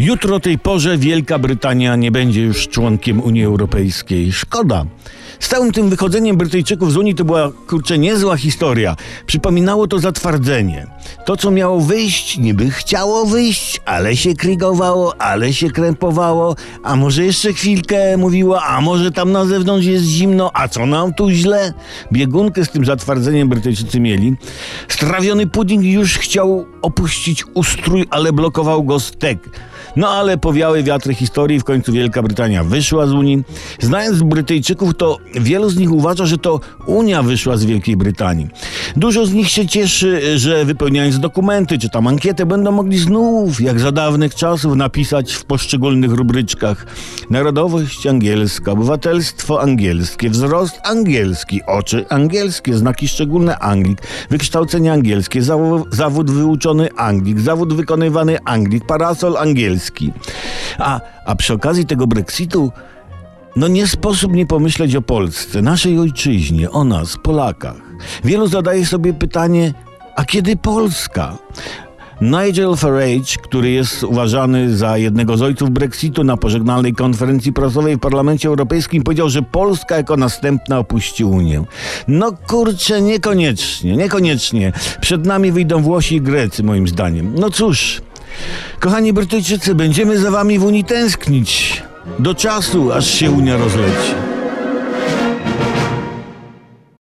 Jutro o tej porze Wielka Brytania nie będzie już członkiem Unii Europejskiej. Szkoda. Z całym tym wychodzeniem Brytyjczyków z Unii to była, kurczę, niezła historia. Przypominało to zatwardzenie. To, co miało wyjść, niby chciało wyjść, ale się krygowało, ale się krępowało, a może jeszcze chwilkę mówiło, a może tam na zewnątrz jest zimno, a co nam tu źle? Biegunkę z tym zatwardzeniem Brytyjczycy mieli. Strawiony pudding już chciał opuścić ustrój, ale blokował go stek. No ale powiały wiatry historii, w końcu Wielka Brytania wyszła z Unii. Znając Brytyjczyków, to wielu z nich uważa, że to Unia wyszła z Wielkiej Brytanii. Dużo z nich się cieszy, że wypełniając dokumenty czy tam ankietę będą mogli znów, jak za dawnych czasów, napisać w poszczególnych rubryczkach: narodowość angielska, obywatelstwo angielskie, wzrost angielski, oczy angielskie, znaki szczególne Anglik, wykształcenie angielskie, zawód wyuczony Anglik, zawód wykonywany Anglik, parasol angielski. A przy okazji tego Brexitu nie sposób nie pomyśleć o Polsce, naszej ojczyźnie, o nas, Polakach. Wielu zadaje sobie pytanie, a kiedy Polska? Nigel Farage, który jest uważany za jednego z ojców Brexitu, na pożegnalnej konferencji prasowej w Parlamencie Europejskim powiedział, że Polska jako następna opuści Unię. Kurczę, niekoniecznie. Przed nami wyjdą Włosi i Grecy, moim zdaniem. Cóż, kochani Brytyjczycy, będziemy za wami w Unii tęsknić. Do czasu, aż się Unia rozleci.